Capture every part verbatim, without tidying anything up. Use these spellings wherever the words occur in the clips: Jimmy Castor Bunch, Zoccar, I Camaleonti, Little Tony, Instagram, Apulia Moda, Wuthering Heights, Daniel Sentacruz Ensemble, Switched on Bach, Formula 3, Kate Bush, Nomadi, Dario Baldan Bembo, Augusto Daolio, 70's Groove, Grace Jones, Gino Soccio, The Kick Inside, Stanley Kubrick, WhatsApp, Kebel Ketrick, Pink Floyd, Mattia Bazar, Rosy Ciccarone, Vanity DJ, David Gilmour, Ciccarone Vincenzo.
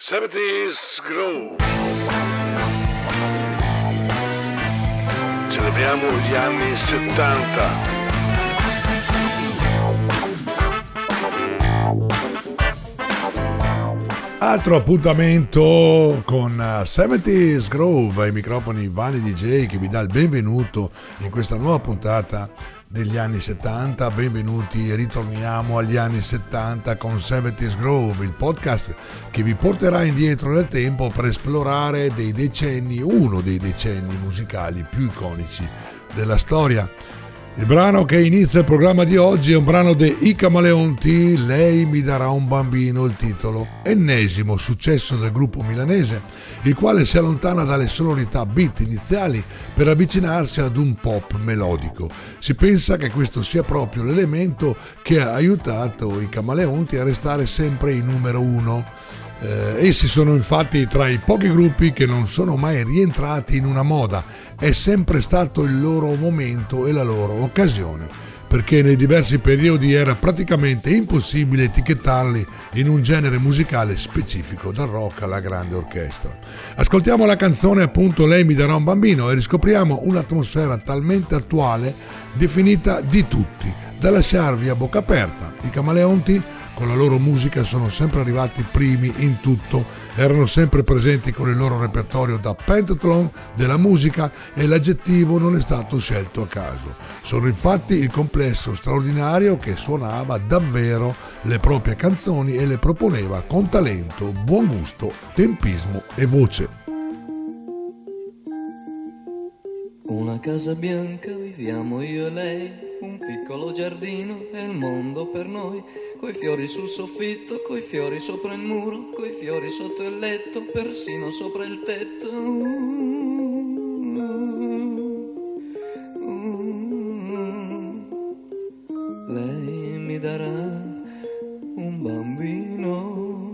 seventies Groove. Celebriamo gli anni settanta. Altro appuntamento con seventies Groove, ai microfoni Vanity D J che vi dà il benvenuto in questa nuova puntata degli anni settanta. Benvenuti, ritorniamo agli anni settanta con seventies Groove, il podcast che vi porterà indietro nel tempo per esplorare dei decenni, uno dei decenni musicali più iconici della storia. Il brano che inizia il programma di oggi è un brano dei I Camaleonti, Lei mi darà un bambino, il titolo, ennesimo successo del gruppo milanese, il quale si allontana dalle sonorità beat iniziali per avvicinarsi ad un pop melodico. Si pensa che questo sia proprio l'elemento che ha aiutato i Camaleonti a restare sempre in numero uno. Eh, essi sono infatti tra i pochi gruppi che non sono mai rientrati in una moda, è sempre stato il loro momento e la loro occasione, perché nei diversi periodi era praticamente impossibile etichettarli in un genere musicale specifico, dal rock alla grande orchestra. Ascoltiamo la canzone appunto Lei mi darà un bambino e riscopriamo un'atmosfera talmente attuale, definita di tutti, da lasciarvi a bocca aperta. I Camaleonti con la loro musica sono sempre arrivati primi in tutto, erano sempre presenti con il loro repertorio da pentathlon della musica e l'aggettivo non è stato scelto a caso. Sono infatti il complesso straordinario che suonava davvero le proprie canzoni e le proponeva con talento, buon gusto, tempismo e voce. Una casa bianca viviamo io e lei, un piccolo giardino è il mondo per noi, coi fiori sul soffitto, coi fiori sopra il muro, coi fiori sotto il letto, persino sopra il tetto. Mm, mm, mm. Lei mi darà un bambino.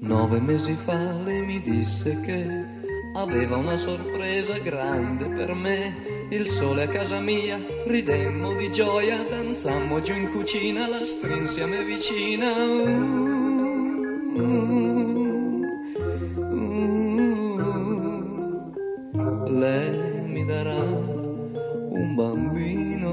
Nove mesi fa lei mi disse che aveva una sorpresa grande per me. Il sole a casa mia, ridemmo di gioia, danzammo giù in cucina, la strinsi a me vicina. Uh, uh, uh, uh. Lei mi darà un bambino.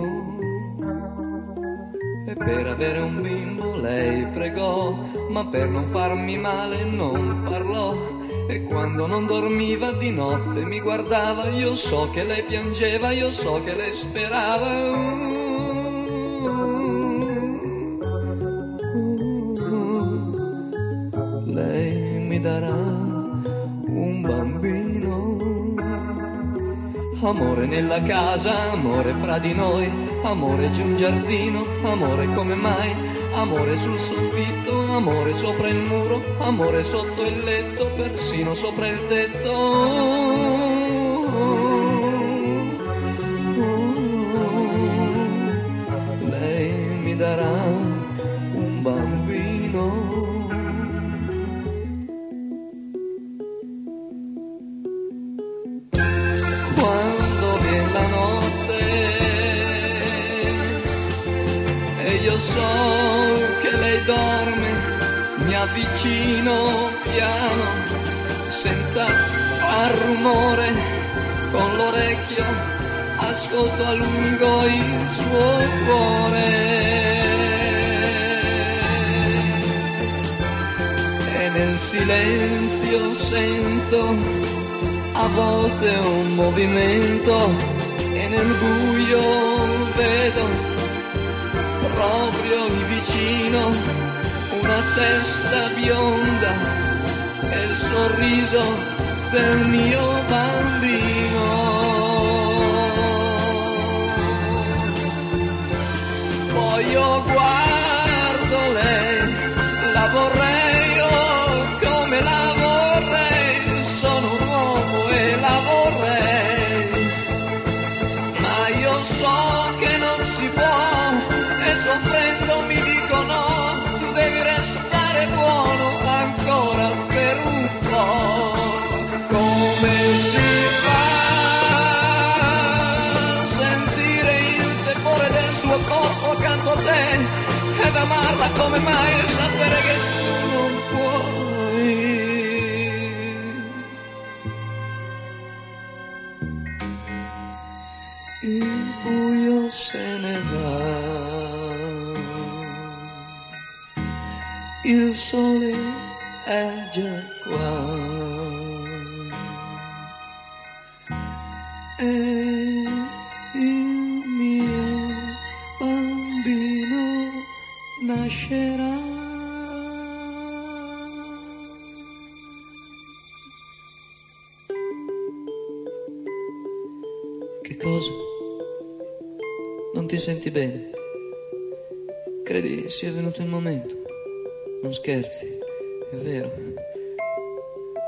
E per avere un bimbo lei pregò, ma per non farmi male non parlò. E quando non dormiva di notte mi guardava, io so che lei piangeva, io so che lei sperava. Uh, uh, uh. Lei mi darà un bambino. Amore nella casa, amore fra di noi, amore giù in giardino, amore come mai. Amore sul soffitto, amore sopra il muro, amore sotto il letto, persino sopra il tetto. Oh, oh, oh. Lei mi darà un bambino. Quando viene la notte e io so dorme, mi avvicino piano, senza far rumore, con l'orecchio ascolto a lungo il suo cuore. E nel silenzio sento a volte un movimento e nel buio vedo proprio lì vicino una testa bionda e il sorriso del mio bambino. Poi io guardo lei, la vorrei, oh come la vorrei, sono un uomo e la vorrei, ma io so che non si può. Soffrendo mi dicono tu devi restare buono ancora per un po'. Come si fa a sentire il tepore del suo corpo accanto a te ed amarla come mai e sapere che tu non puoi? il sole è già qua. È il mio bambino, nascerà. Che cosa? Non ti senti bene? Credi sia venuto il momento? Non scherzi, è vero.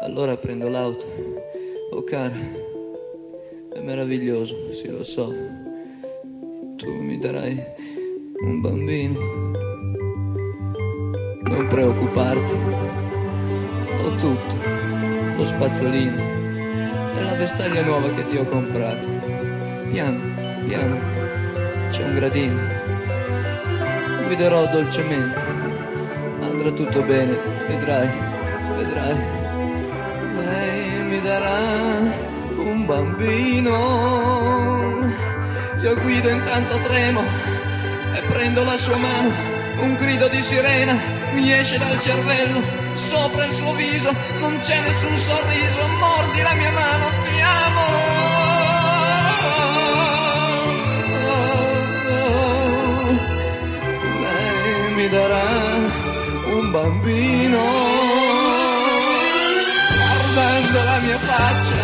Allora prendo l'auto. Oh cara, è meraviglioso, sì lo so. Tu mi darai un bambino. Non preoccuparti, ho tutto. Lo spazzolino e la vestaglia nuova che ti ho comprato. Piano, piano, c'è un gradino. Guiderò dolcemente. Andrà tutto bene, vedrai, vedrai. Lei mi darà un bambino. Io guido intanto tremo e prendo la sua mano. Un grido di sirena mi esce dal cervello. Sopra il suo viso non c'è nessun sorriso. Mordi la mia mano, ti amo. Lei mi darà un bambino, guardando la mia faccia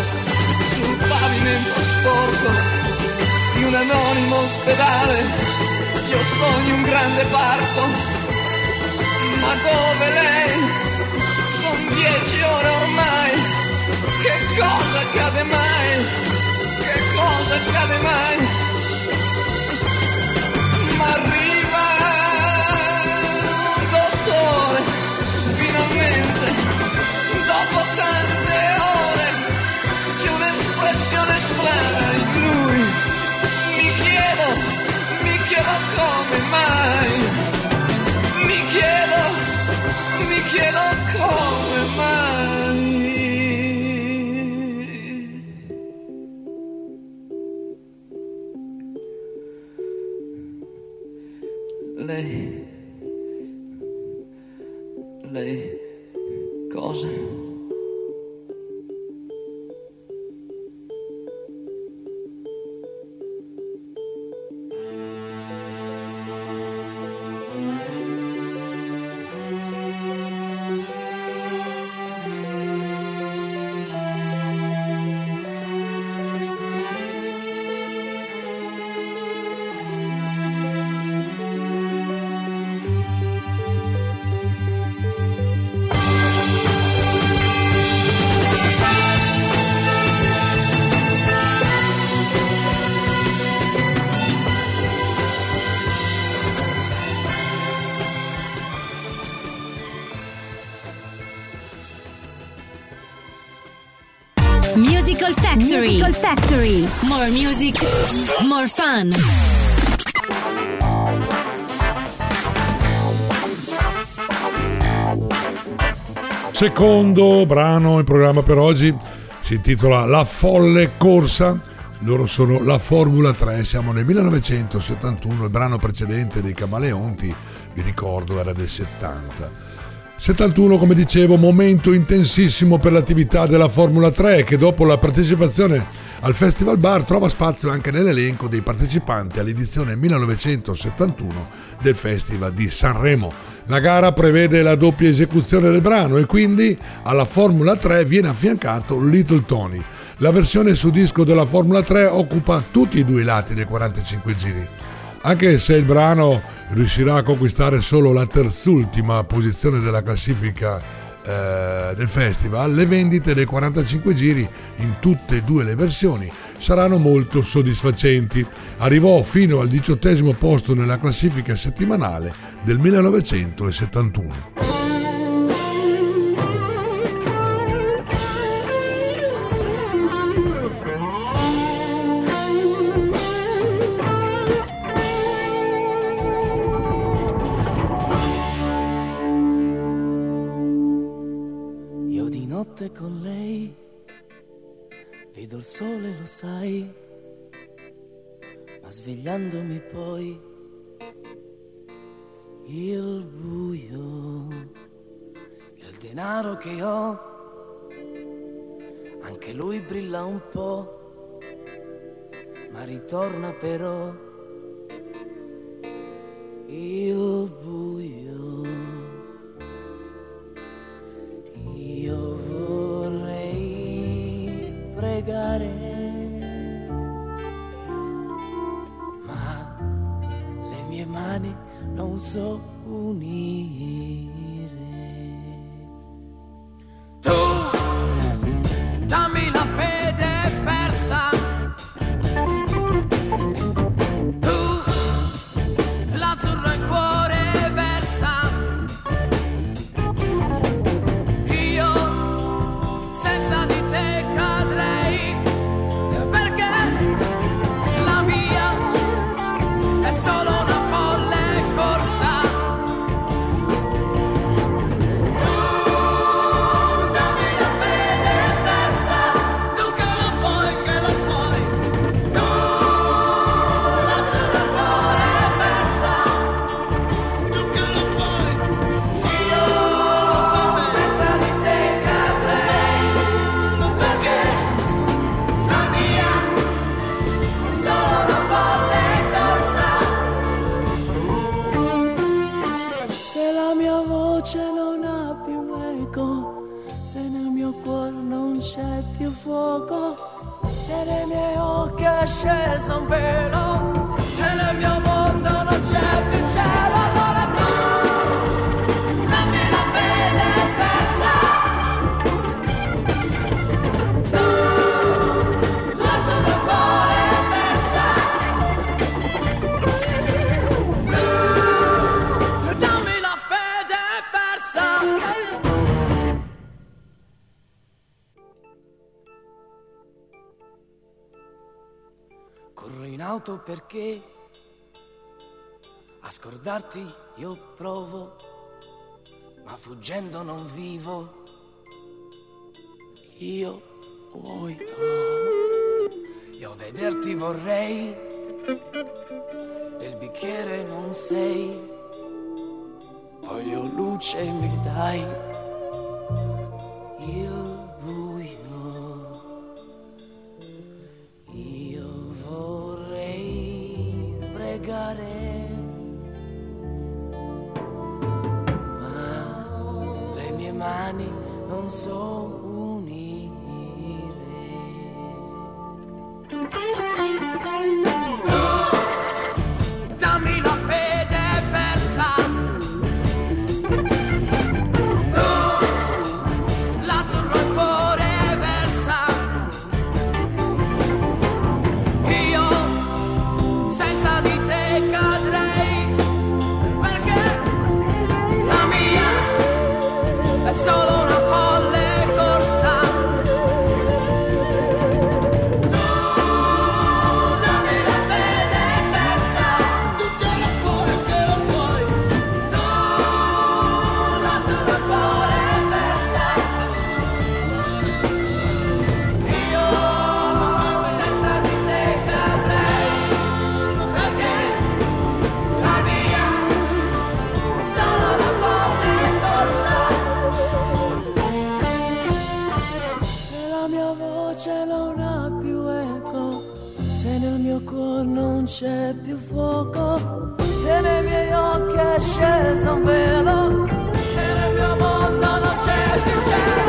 sul pavimento sporco di un anonimo ospedale, io sogno un grande parto, ma dove lei? Son dieci ore ormai, che cosa accade mai? Che cosa accade mai? Ma arriva dopo tante ore, c'è un'espressione strana in lui, mi chiedo, mi chiedo come mai, mi chiedo, mi chiedo come mai. Lei, lei cosa? Musical Factory. More music, more fun. Secondo brano in programma per oggi si intitola La folle corsa. Loro sono la Formula tre. Siamo nel millenovecentosettantuno. Il brano precedente dei Camaleonti, vi ricordo, era del settanta. settantuno, come dicevo, momento intensissimo per l'attività della Formula tre, che dopo la partecipazione al Festival Bar trova spazio anche nell'elenco dei partecipanti all'edizione millenovecentosettantuno del Festival di Sanremo. La gara prevede la doppia esecuzione del brano e quindi alla Formula tre viene affiancato Little Tony. La versione su disco della Formula tre occupa tutti e due i lati dei quarantacinque giri. Anche se il brano riuscirà a conquistare solo la terzultima posizione della classifica eh, del festival, le vendite dei quarantacinque giri in tutte e due le versioni saranno molto soddisfacenti. Arrivò fino al diciottesimo posto nella classifica settimanale del millenovecentosettantuno. Con lei vedo il sole, lo sai, ma svegliandomi poi il buio. denaro che ho, anche lui brilla un po', ma ritorna però il buio. Io vorrei pregare, ma le mie mani non so unire. Perché a scordarti io provo, ma fuggendo non vivo. Io muoio. Io vederti vorrei, del bicchiere non sei. Voglio luce, mi dai io. Ma le mie mani non so unire. C'è più fuoco, se nei miei occhi è sceso un velo, se nel mio mondo non c'è più cielo.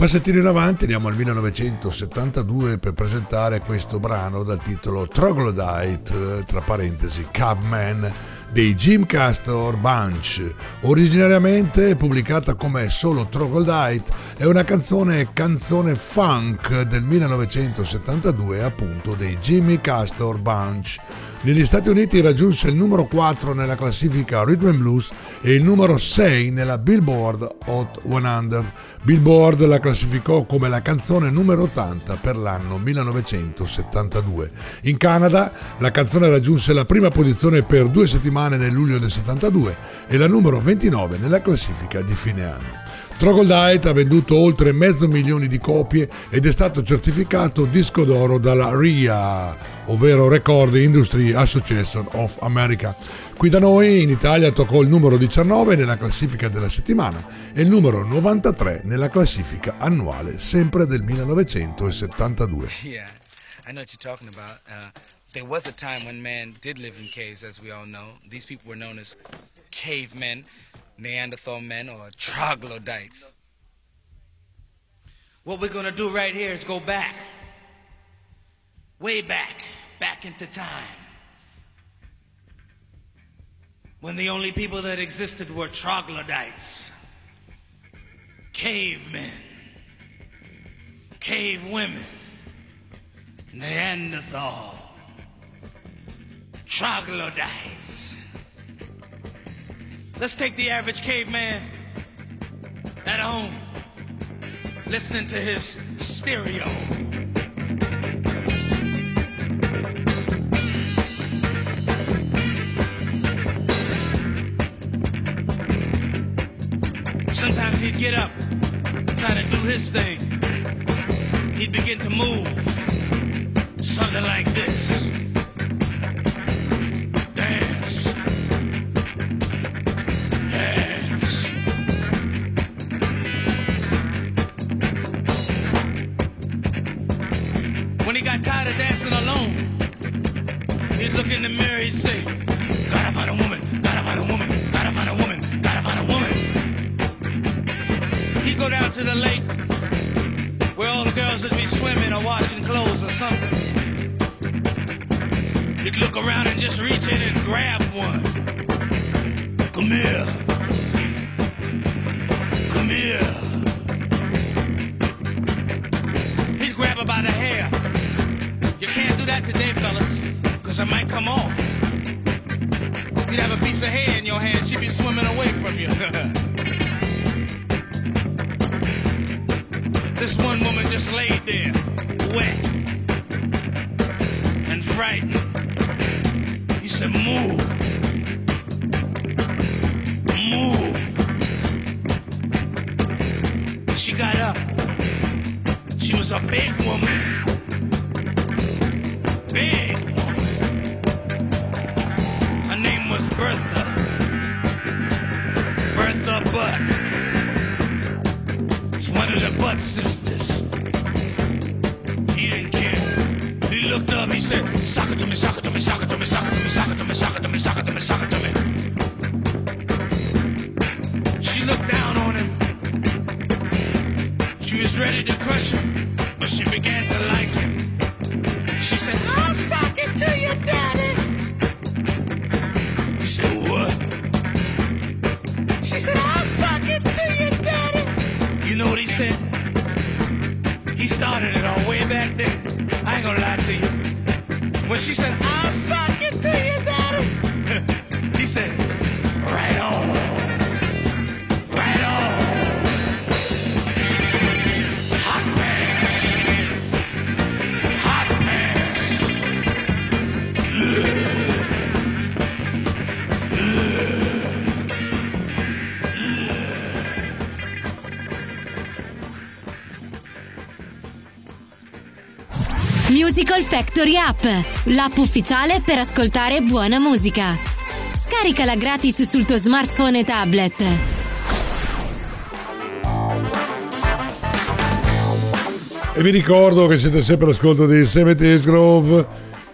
Passettino in avanti, andiamo al millenovecentosettantadue per presentare questo brano dal titolo Troglodyte, tra parentesi Caveman, dei Jimmy Castor Bunch. Originariamente pubblicata come solo Troglodyte, è una canzone canzone funk del millenovecentosettantadue appunto dei Jimmy Castor Bunch. Negli Stati Uniti raggiunse il numero quattro nella classifica Rhythm and Blues e il numero sei nella Billboard Hot cento. Billboard la classificò come la canzone numero ottanta per l'anno millenovecentosettantadue. In Canada la canzone raggiunse la prima posizione per due settimane nel luglio del settantadue e la numero ventinove nella classifica di fine anno. Troglodyte ha venduto oltre mezzo milione di copie ed è stato certificato disco d'oro dalla R I A, ovvero Record Industry Association of America. Qui da noi in Italia toccò il numero diciannove nella classifica della settimana e il numero novantatré nella classifica annuale, sempre del millenovecentosettantadue. Yeah, I know what you're talking about. Uh, there was a time when man did live in caves, as we all know. These people were known as cavemen, Neanderthal men, or troglodytes. What we're gonna do right here is go back, way back, back into time, when the only people that existed were troglodytes, cavemen, cave women, Neanderthal, troglodytes. Let's take the average caveman at home, listening to his stereo. Sometimes he'd get up, try to do his thing. He'd begin to move, something like this. Musical Factory App, l'app ufficiale per ascoltare buona musica. Scaricala gratis sul tuo smartphone e tablet. E vi ricordo che siete sempre all'ascolto di seventies Groove.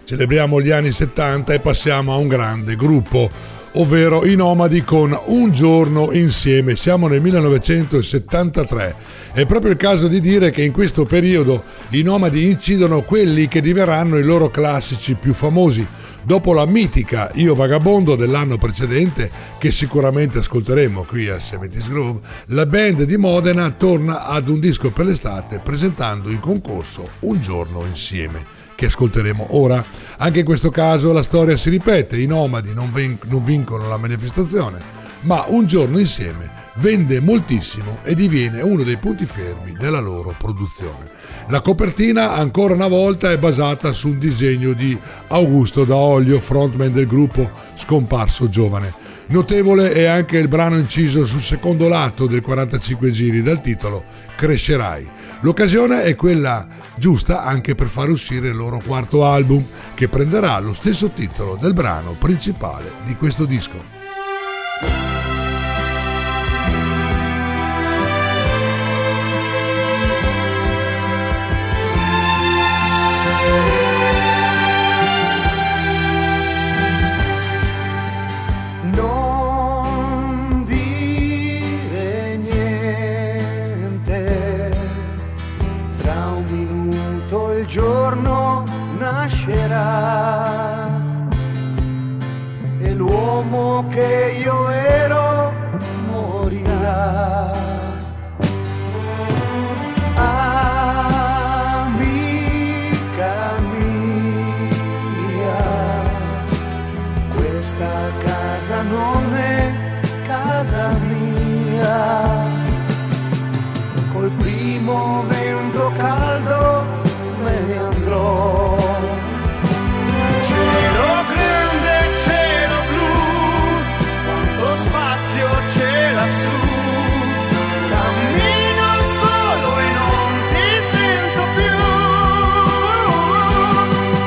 Celebriamo gli anni settanta e passiamo a un grande gruppo, ovvero i Nomadi con Un giorno insieme. Siamo nel millenovecentosettantatré. È proprio il caso di dire che in questo periodo i Nomadi incidono quelli che diverranno i loro classici più famosi, dopo la mitica Io Vagabondo dell'anno precedente, che sicuramente ascolteremo qui a seventies Groove, la band di Modena torna ad un disco per l'estate presentando il concorso Un Giorno Insieme, che ascolteremo ora. Anche in questo caso la storia si ripete, i Nomadi non, vin- non vincono la manifestazione, ma Un Giorno Insieme vende moltissimo e diviene uno dei punti fermi della loro produzione. La copertina ancora una volta è basata su un disegno di Augusto Daolio, frontman del gruppo scomparso giovane. Notevole è anche il brano inciso sul secondo lato del quarantacinque giri dal titolo Crescerai. L'occasione è quella giusta anche per far uscire il loro quarto album, che prenderà lo stesso titolo del brano principale di questo disco. E l'uomo che io ero morirà. Amica mia, questa casa non è casa mia. Col primo vento caldo me ne andrò. Cielo grande, cielo blu, quanto spazio c'è lassù. Cammino solo e non ti sento più.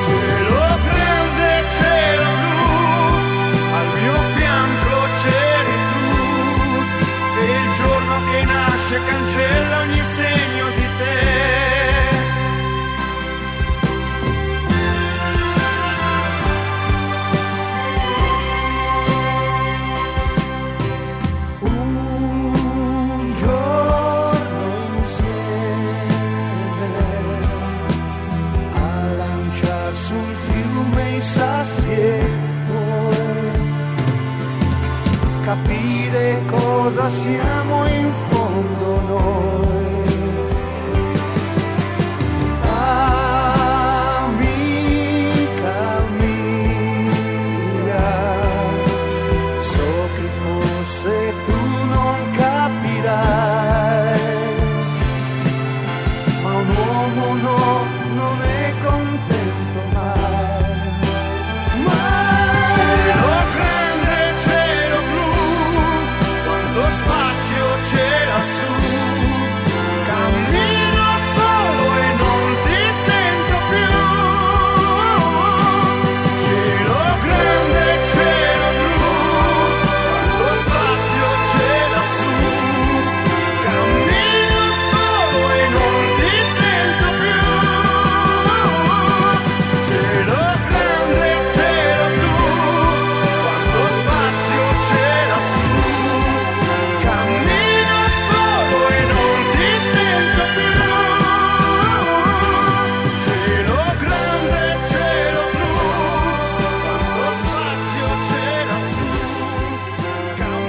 Cielo grande, cielo blu, al mio fianco c'eri tu. E il giorno che nasce cancella ogni segno di te. Capire cosa siamo in fondo noi. Amica mia, so che forse tu non capirai, ma un uomo no, non è contento mai. Ma cielo grande, cielo blu, quanto spazio c'è lassù. Cammino solo e non ti sento più. Cielo grande, cielo blu, quanto spazio c'è lassù. Cammino solo e non ti sento più. Cielo grande, cielo blu, quanto spazio c'è lassù. Cammino solo e non ti sento più. Cielo grande, cielo blu, quanto spazio c'è lassù. Cammino solo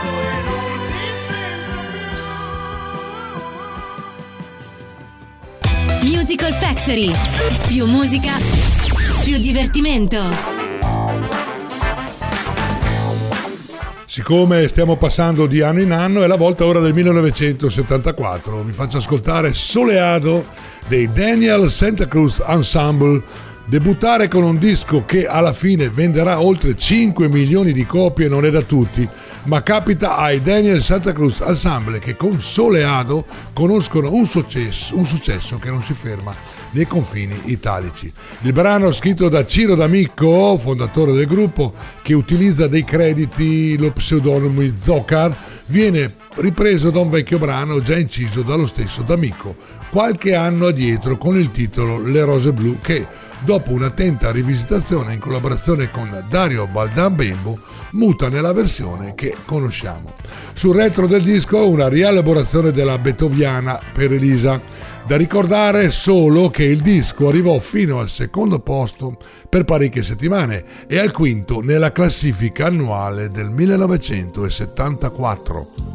e non ti sento più. Musical Factory. Più musica, più divertimento. Siccome stiamo passando di anno in anno, è la volta ora del millenovecentosettantaquattro. Vi faccio ascoltare Soleado dei Daniel Sentacruz Ensemble. Debuttare con un disco che alla fine venderà oltre cinque milioni di copie non è da tutti, ma capita ai Daniel Sentacruz Ensemble, che con Soleado conoscono un successo, un successo che non si ferma nei confini italici. Il brano, scritto da Ciro D'Amico, fondatore del gruppo, che utilizza dei crediti lo pseudonimo Zoccar, viene ripreso da un vecchio brano già inciso dallo stesso D'Amico qualche anno addietro con il titolo Le Rose Blu, che dopo un'attenta rivisitazione in collaborazione con Dario Baldan Bembo, muta nella versione che conosciamo. Sul retro del disco una rielaborazione della beethoviana per Elisa. Da ricordare solo che il disco arrivò fino al secondo posto per parecchie settimane e al quinto nella classifica annuale del millenovecentosettantaquattro.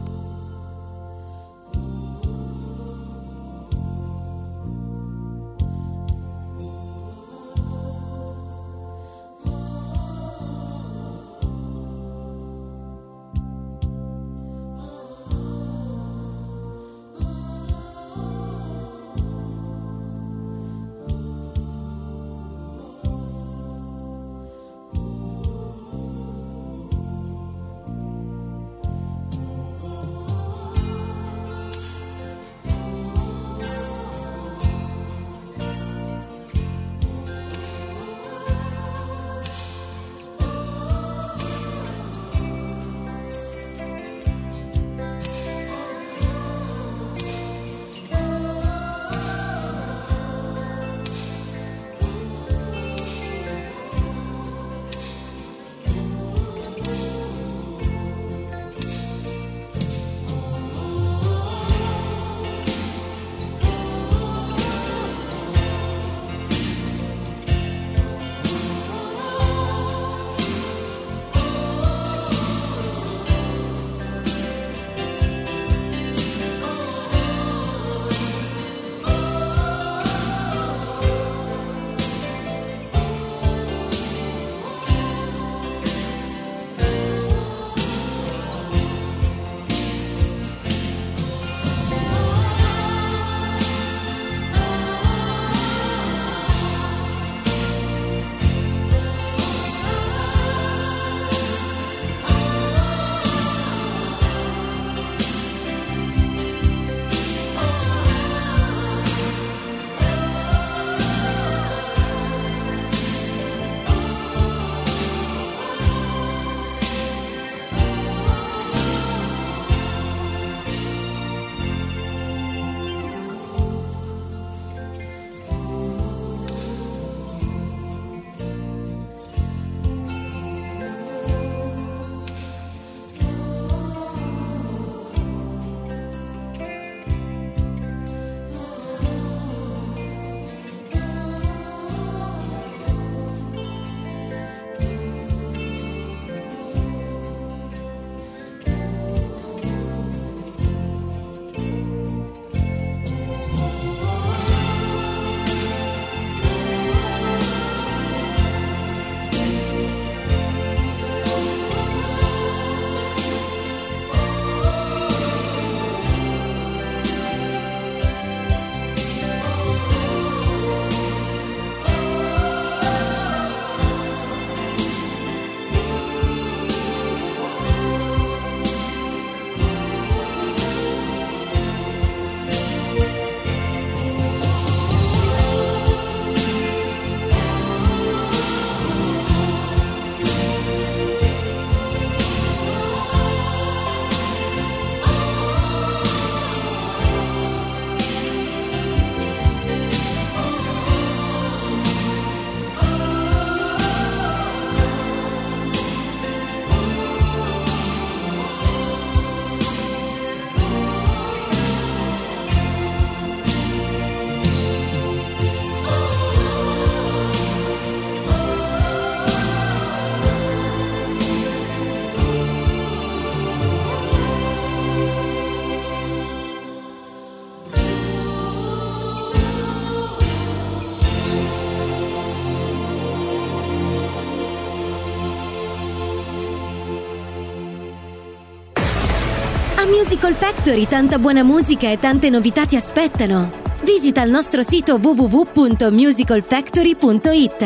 Musical Factory, tanta buona musica e tante novità ti aspettano. Visita il nostro sito w w w punto musical factory punto i t.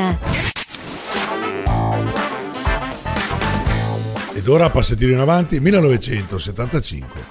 Ed ora passettino in avanti, millenovecentosettantacinque.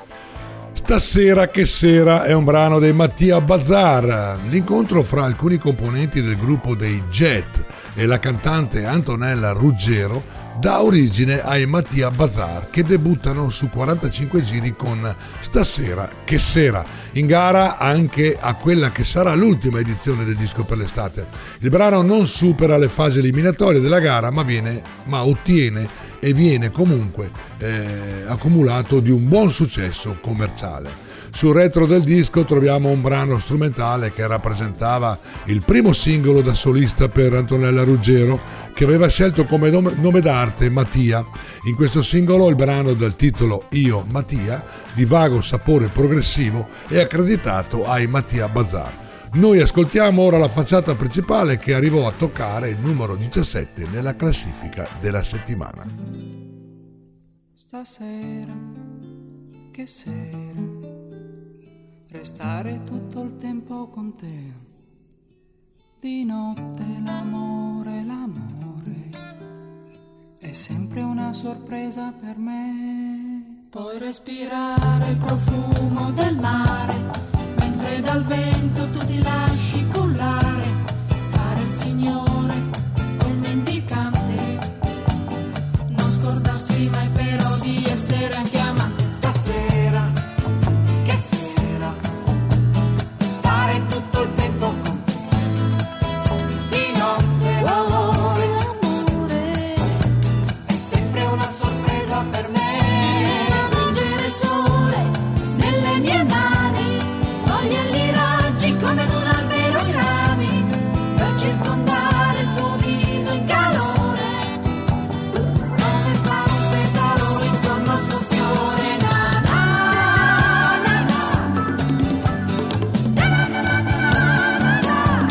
Stasera che sera è un brano dei Mattia Bazar, l'incontro fra alcuni componenti del gruppo dei Jet e la cantante Antonella Ruggiero dà origine ai Mattia Bazar, che debuttano su quarantacinque giri con Stasera che sera, in gara anche a quella che sarà l'ultima edizione del disco per l'estate. Il brano non supera le fasi eliminatorie della gara, ma viene ma ottiene e viene comunque eh, accumulato di un buon successo commerciale. Sul retro del disco troviamo un brano strumentale che rappresentava il primo singolo da solista per Antonella Ruggiero, che aveva scelto come nome d'arte Mattia. In questo singolo il brano dal titolo Io Mattia, di vago sapore progressivo, è accreditato ai Mattia Bazar. Noi ascoltiamo ora la facciata principale, che arrivò a toccare il numero diciassette nella classifica della settimana. Stasera, che sera, restare tutto il tempo con te. Di notte l'amore, l'amore, è sempre una sorpresa per me. Puoi respirare il profumo del mare, mentre dal vento tu ti lasci cullare, fare il signore col mendicante, non scordarsi mai però di essere anche amante. Stasera, che sera, stare tutto il tempo con te. Di notte l'amore, l'amore, è sempre una sorpresa per me. Stringere il sole nelle mie mani, gli raggi come ad un albero in rami, per circondare il tuo viso in calore, dove fa un petalo intorno al suo fiore. Na na na na, na na na na,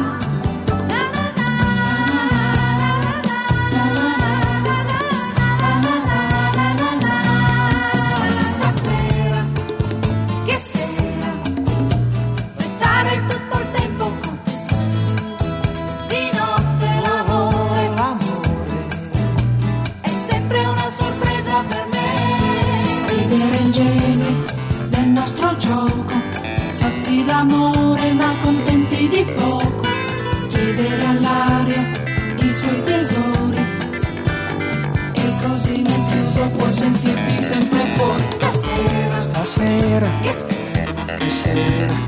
stasera, che sei? D'amore ma contenti di poco, chiedere all'aria i suoi tesori, e così nel chiuso puoi sentirti sempre fuori. Stasera, stasera, che sera, che sera,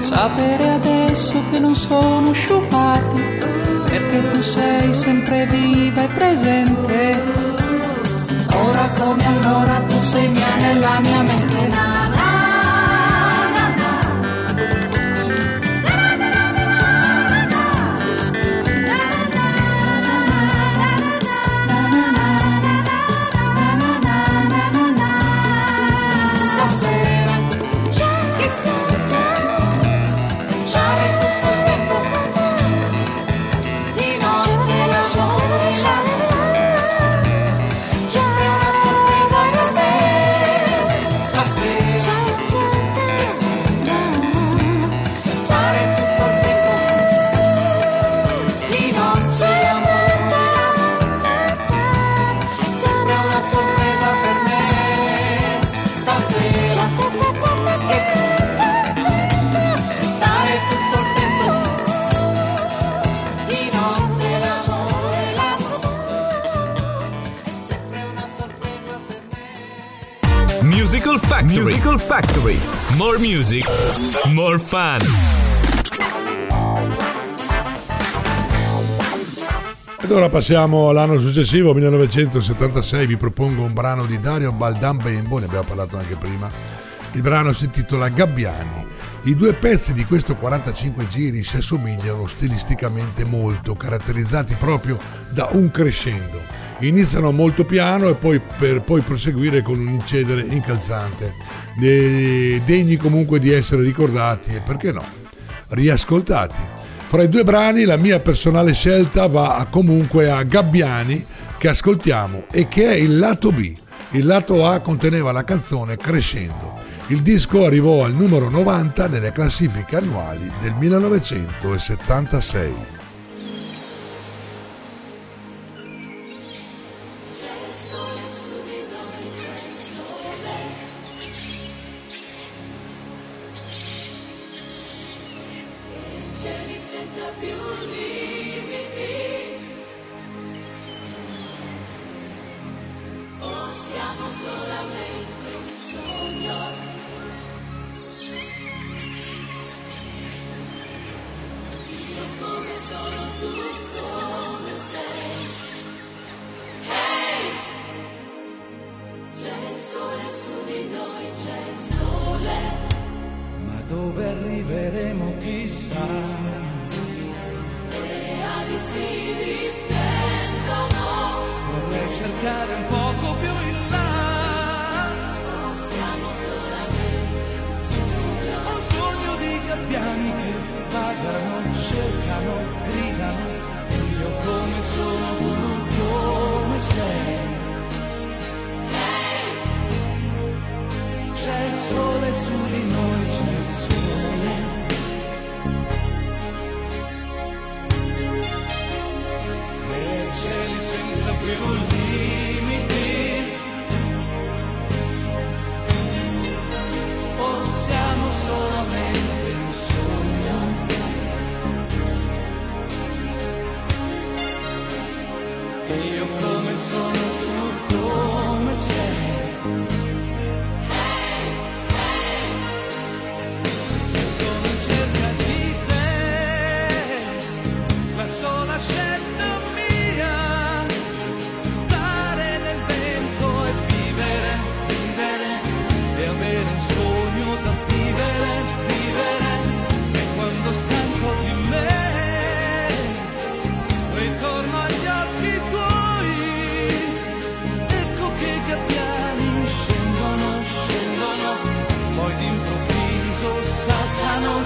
sapere adesso che non sono sciupati, perché tu sei sempre viva e presente. Ora come allora tu sei mia nella mia mente. Na, na. Musical Factory. Musical Factory. More music, more fun. Ed ora passiamo all'anno successivo, millenovecentosettantasei. Vi propongo un brano di Dario Baldan Bembo, ne abbiamo parlato anche prima. Il brano si intitola Gabbiani. I due pezzi di questo quarantacinque giri si assomigliano stilisticamente molto, caratterizzati proprio da un crescendo. Iniziano molto piano e poi, per poi proseguire con un incedere incalzante, degni comunque di essere ricordati e, perché no, riascoltati. Fra i due brani la mia personale scelta va comunque a Gabbiani, che ascoltiamo e che è il lato B. Il lato A conteneva la canzone Crescendo. Il disco arrivò al numero novanta nelle classifiche annuali del millenovecentosettantasei. Solamente un sogno. cercare un poco più in là. Possiamo solamente un sogno, un sogno di gabbiani che vagano, cercano, gridano. Io come sono, tu come sei. C'è il sole su di noi, c'è il sole. Cieli senza più limiti, possiamo solamente un sogno, e io come sono, tu come sei, hey, hey. Io sono in cerca di te, la sola scelta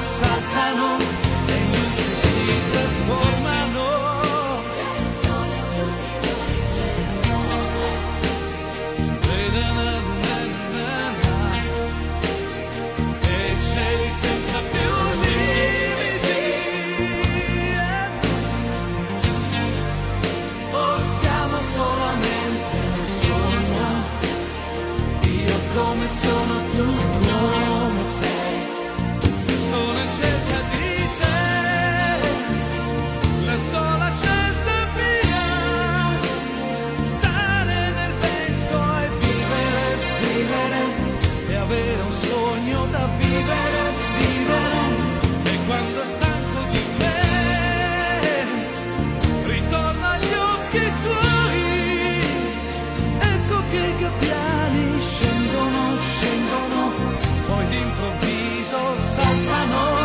salzano, le luci si trasformano. C'è il sole su di noi, c'è il sole. E cieli senza più limiti, possiamo solamente un sogno. Io come sono, tu come sei. Sola scelta mia, stare nel vento e vivere, vivere, e avere un sogno da vivere, vivere, e quando stanco di me, ritorno agli occhi tuoi, ecco che i gabbiani scendono, scendono, poi d'improvviso s'alzano.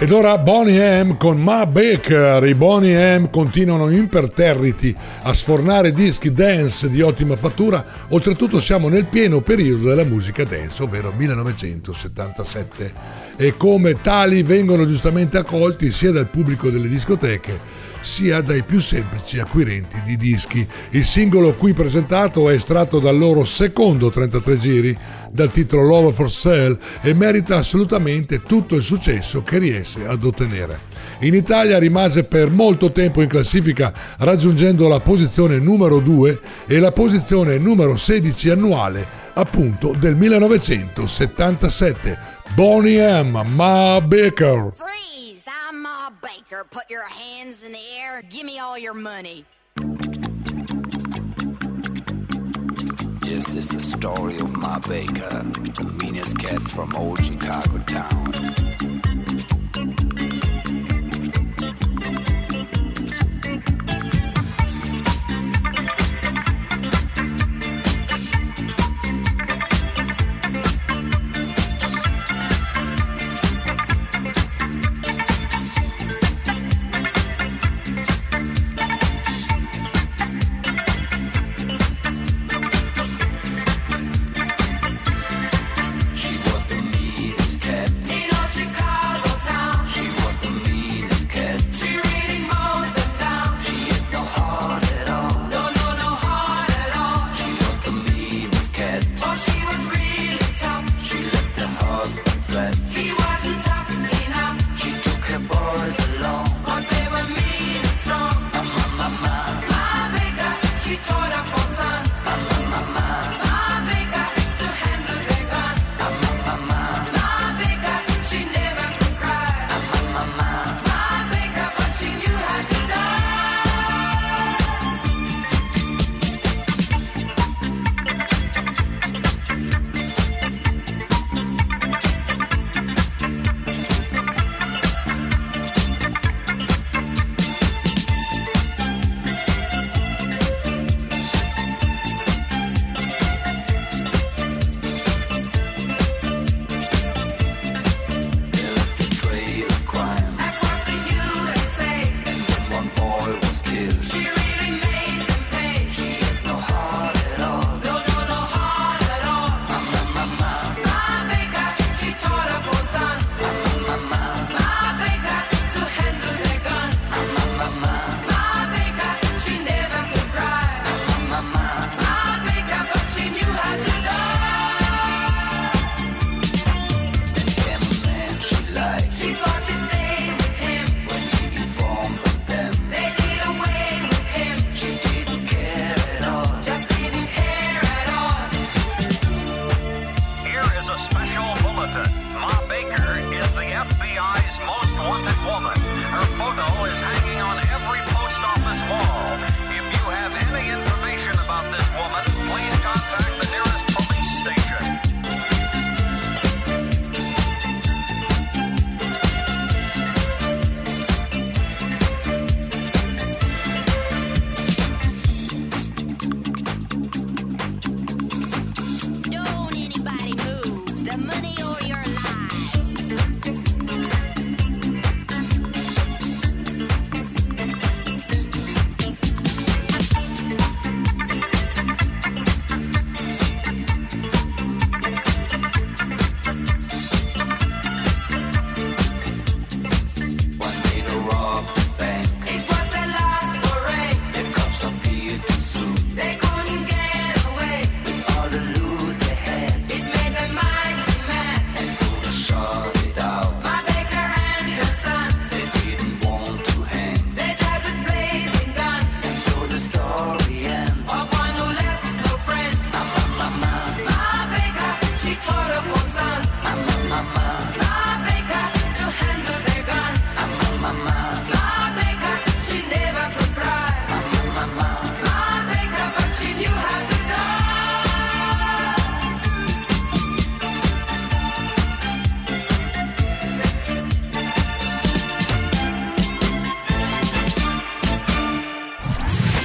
Ed ora Bonnie M con Ma Baker. I Bonnie M continuano imperterriti a sfornare dischi dance di ottima fattura, oltretutto siamo nel pieno periodo della musica dance, ovvero millenovecentosettantasette, e come tali vengono giustamente accolti sia dal pubblico delle discoteche sia dai più semplici acquirenti di dischi. Il singolo qui presentato è estratto dal loro secondo trentatré giri dal titolo Love for Sale e merita assolutamente tutto il successo che riesce ad ottenere. In Italia rimase per molto tempo in classifica, raggiungendo la posizione numero due e la posizione numero sedici annuale, appunto del millenovecentosettantasette. Bonnie M, Ma Baker. I'm Ma Baker. Put your hands in the air. Give me all your money. This is the story of Ma Baker, the meanest cat from old Chicago town. bed. She wasn't talking enough. She took her boys along, but they were mean and strong. My, my, my, my. My bigger, she tore up her son. My, my, my, my. My bigger, to handle their guns. My, my, my, my. My bigger, she never could cry. My, my, my, my. My bigger, but she knew how to die.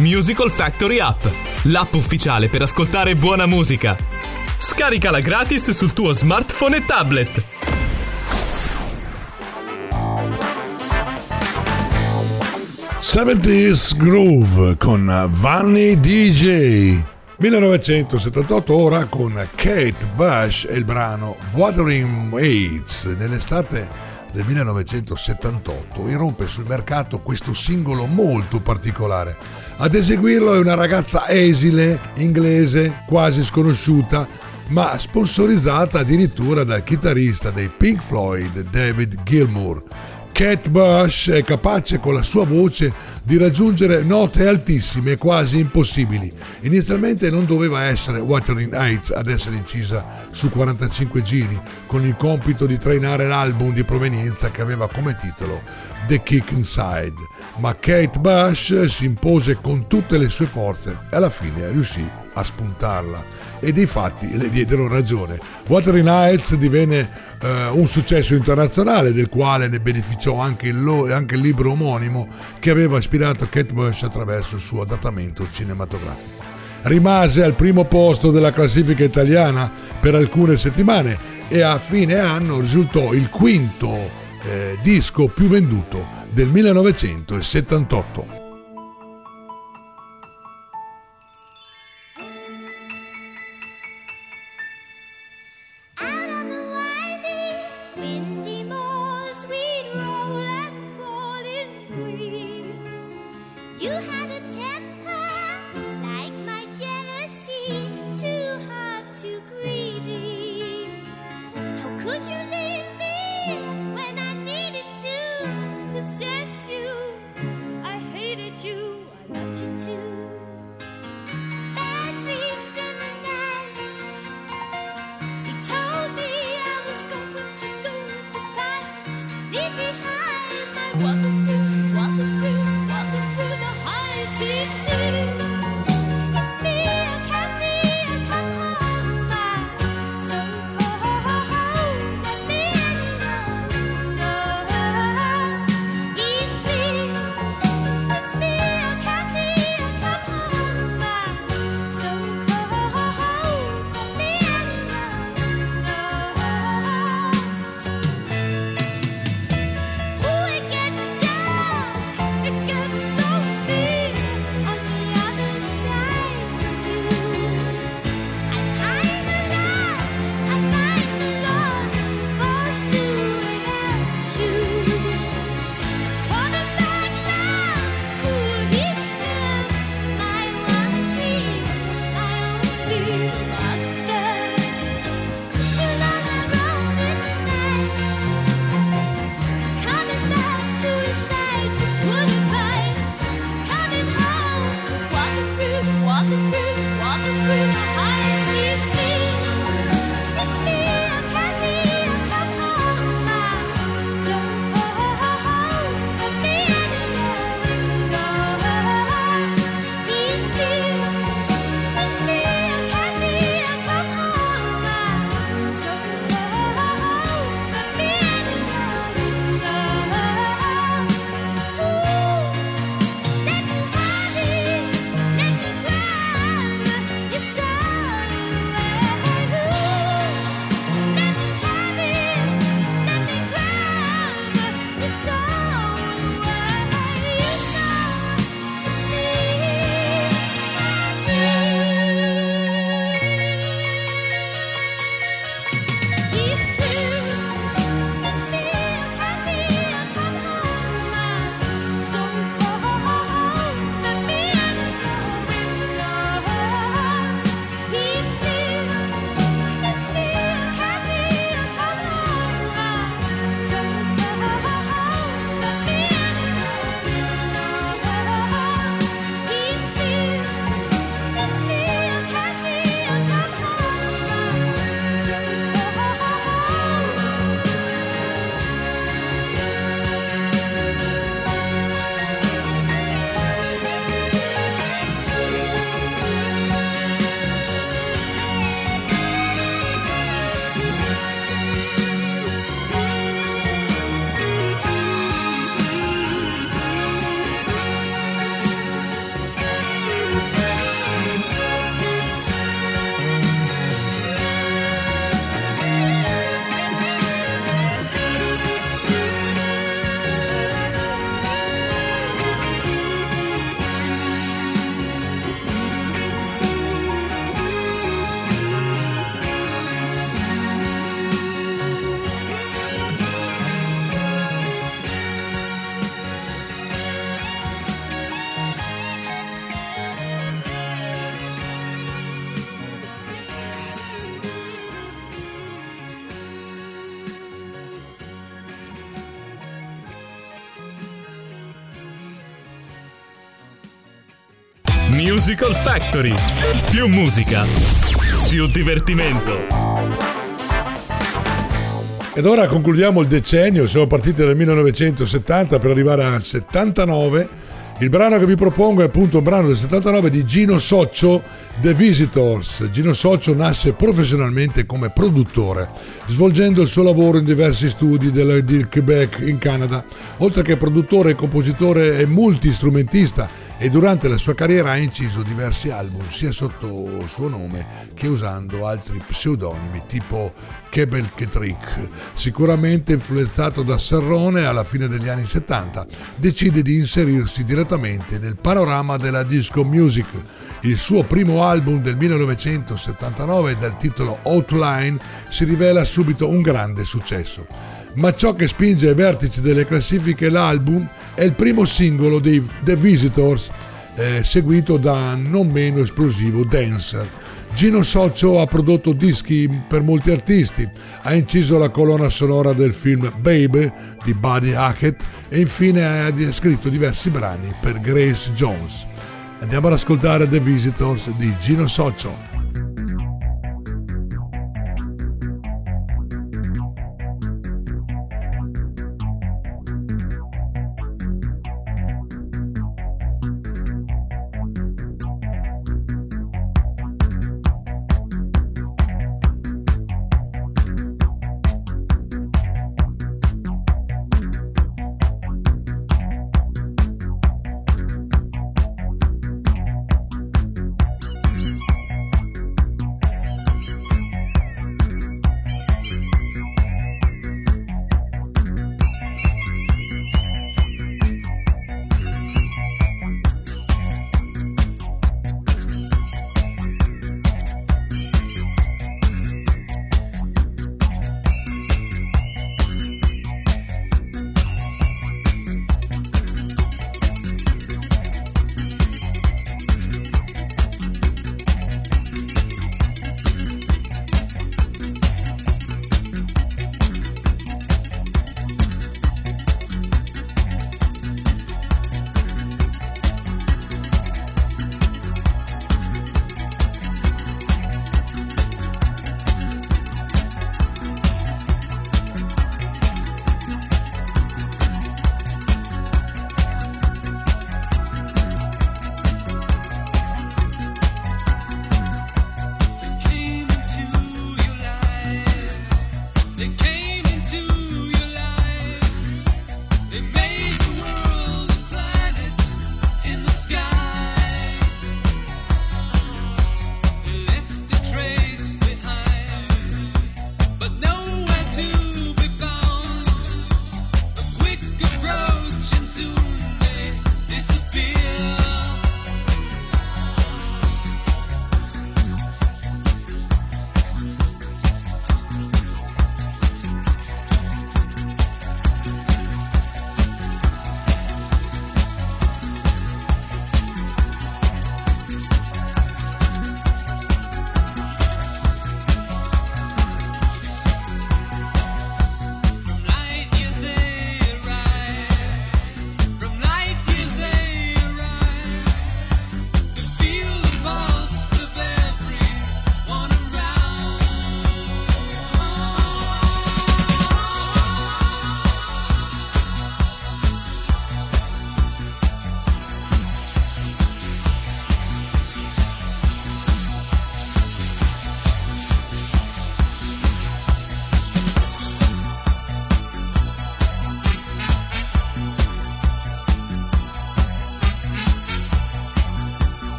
Musical Factory App, l'app ufficiale per ascoltare buona musica. Scaricala gratis sul tuo smartphone e tablet. settant's Groove con Vanity D J. millenovecentosettantotto, ora con Kate Bush e il brano Wuthering Heights. Nell'estate del millenovecentosettantotto irrompe sul mercato questo singolo molto particolare. Ad eseguirlo è una ragazza esile, inglese, quasi sconosciuta, ma sponsorizzata addirittura dal chitarrista dei Pink Floyd, David Gilmour. Kate Bush è capace con la sua voce di raggiungere note altissime quasi impossibili. Inizialmente non doveva essere Wuthering Heights ad essere incisa su quarantacinque giri, con il compito di trainare l'album di provenienza che aveva come titolo The Kick Inside. Ma Kate Bush si impose con tutte le sue forze e alla fine riuscì a spuntarla. E dei fatti le diedero ragione. Wuthering Heights divenne eh, un successo internazionale, del quale ne beneficiò anche il, lo- anche il libro omonimo che aveva ispirato Kate Bush attraverso il suo adattamento cinematografico. Rimase al primo posto della classifica italiana per alcune settimane e a fine anno risultò il quinto eh, disco più venduto del millenovecentosettantotto. Would you leave? Musical Factory. Più musica, più divertimento. Ed ora concludiamo il decennio, siamo partiti dal millenovecentosettanta per arrivare al settantanove. Il brano che vi propongo è appunto un brano del settantanove di Gino Soccio, The Visitors. Gino Soccio nasce professionalmente come produttore, svolgendo il suo lavoro in diversi studi del, del Quebec in Canada, oltre che produttore, compositore e multistrumentista. E durante la sua carriera ha inciso diversi album sia sotto suo nome che usando altri pseudonimi tipo Kebel Ketrick. Sicuramente influenzato da Serrone, alla fine degli anni settanta decide di inserirsi direttamente nel panorama della disco music. Il suo primo album del millenovecentosettantanove, dal titolo Outline, si rivela subito un grande successo. Ma ciò che spinge ai vertici delle classifiche l'album è il primo singolo dei The Visitors, eh, seguito da non meno esplosivo Dancer. Gino Soccio ha prodotto dischi per molti artisti, ha inciso la colonna sonora del film Babe di Buddy Hackett e infine ha scritto diversi brani per Grace Jones. Andiamo ad ascoltare The Visitors di Gino Soccio.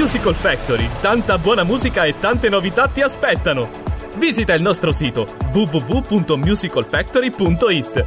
Musical Factory, tanta buona musica e tante novità ti aspettano. Visita il nostro sito w w w punto musical factory punto i t.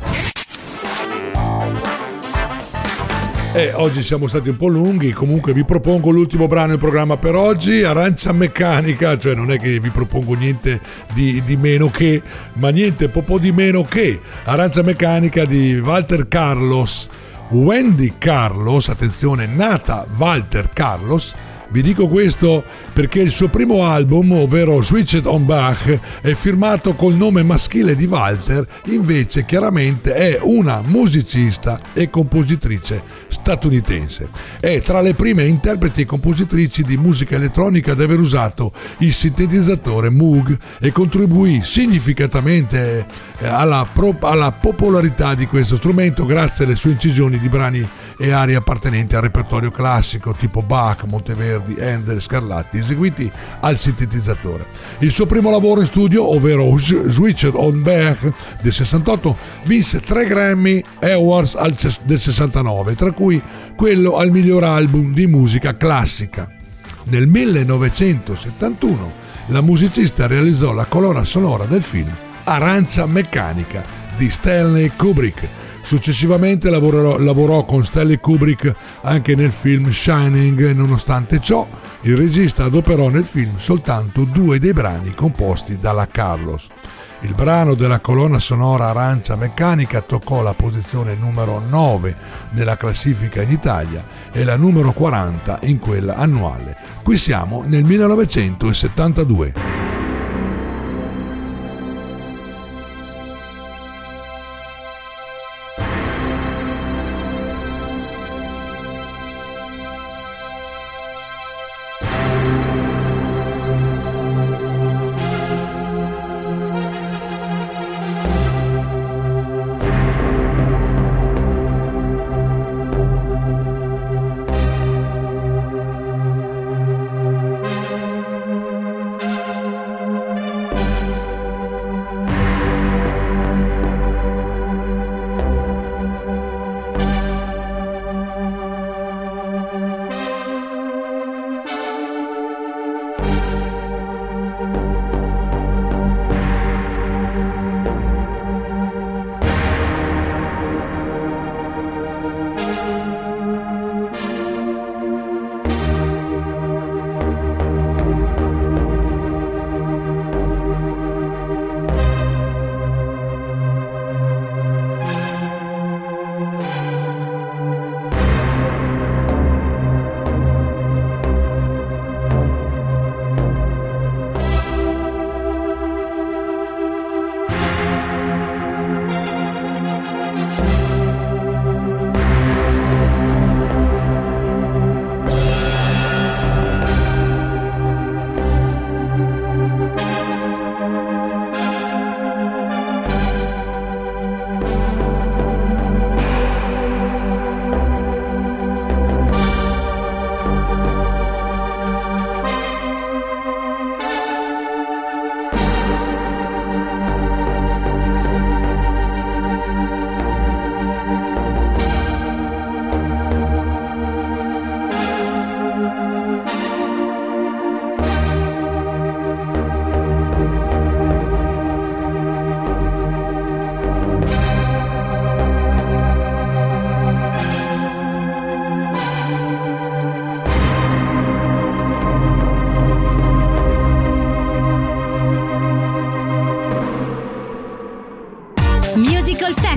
Eh, oggi siamo stati un po' lunghi, comunque vi propongo l'ultimo brano in programma per oggi, Arancia Meccanica, cioè non è che vi propongo niente di, di meno che, ma niente po' di meno che Arancia Meccanica di Walter Carlos. Wendy Carlos, attenzione, nata Walter Carlos. Vi dico questo perché il suo primo album, ovvero Switched on Bach, è firmato col nome maschile di Walter, invece chiaramente è una musicista e compositrice statunitense. È tra le prime interpreti e compositrici di musica elettronica ad aver usato il sintetizzatore Moog e contribuì significativamente alla, pro- alla popolarità di questo strumento grazie alle sue incisioni di brani e aree appartenenti al repertorio classico tipo Bach, Monteverdi, di Handel, Scarlatti, eseguiti al sintetizzatore. Il suo primo lavoro in studio, ovvero Switched on Bach del sessantotto, vinse tre Grammy Awards del sessantanove, tra cui quello al miglior album di musica classica. Nel millenovecentosettantuno la musicista realizzò la colonna sonora del film Arancia Meccanica di Stanley Kubrick. Successivamente lavorò, lavorò con Stanley Kubrick anche nel film Shining. Nonostante ciò, il regista adoperò nel film soltanto due dei brani composti dalla Carlos. Il brano della colonna sonora Arancia Meccanica toccò la posizione numero nove nella classifica in Italia e la numero quaranta in quella annuale. Qui siamo nel millenovecentosettantadue.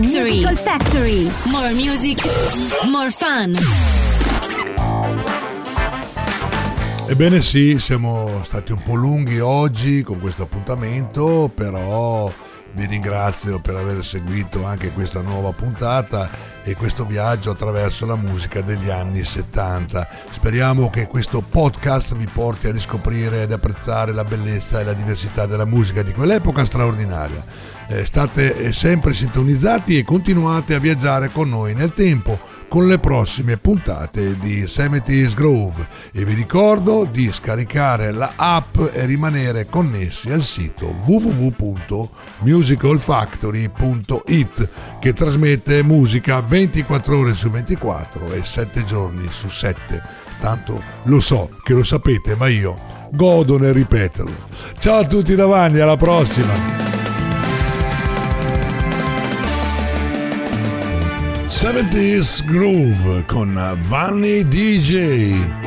Musical Factory. More music, more fun. Ebbene sì, siamo stati un po' lunghi oggi con questo appuntamento, però vi ringrazio per aver seguito anche questa nuova puntata e questo viaggio attraverso la musica degli anni settanta. Speriamo che questo podcast vi porti a riscoprire ed apprezzare la bellezza e la diversità della musica di quell'epoca straordinaria. Eh, state sempre sintonizzati e continuate a viaggiare con noi nel tempo con le prossime puntate di seventies Groove, e vi ricordo di scaricare la app e rimanere connessi al sito w w w punto musical factory punto i t, che trasmette musica ventiquattro ore su ventiquattro e sette giorni su sette. tanto lo so che lo sapete, ma io godo nel ripeterlo. Ciao a tutti da Vanni, alla prossima! seventies Groove con Vanny D J.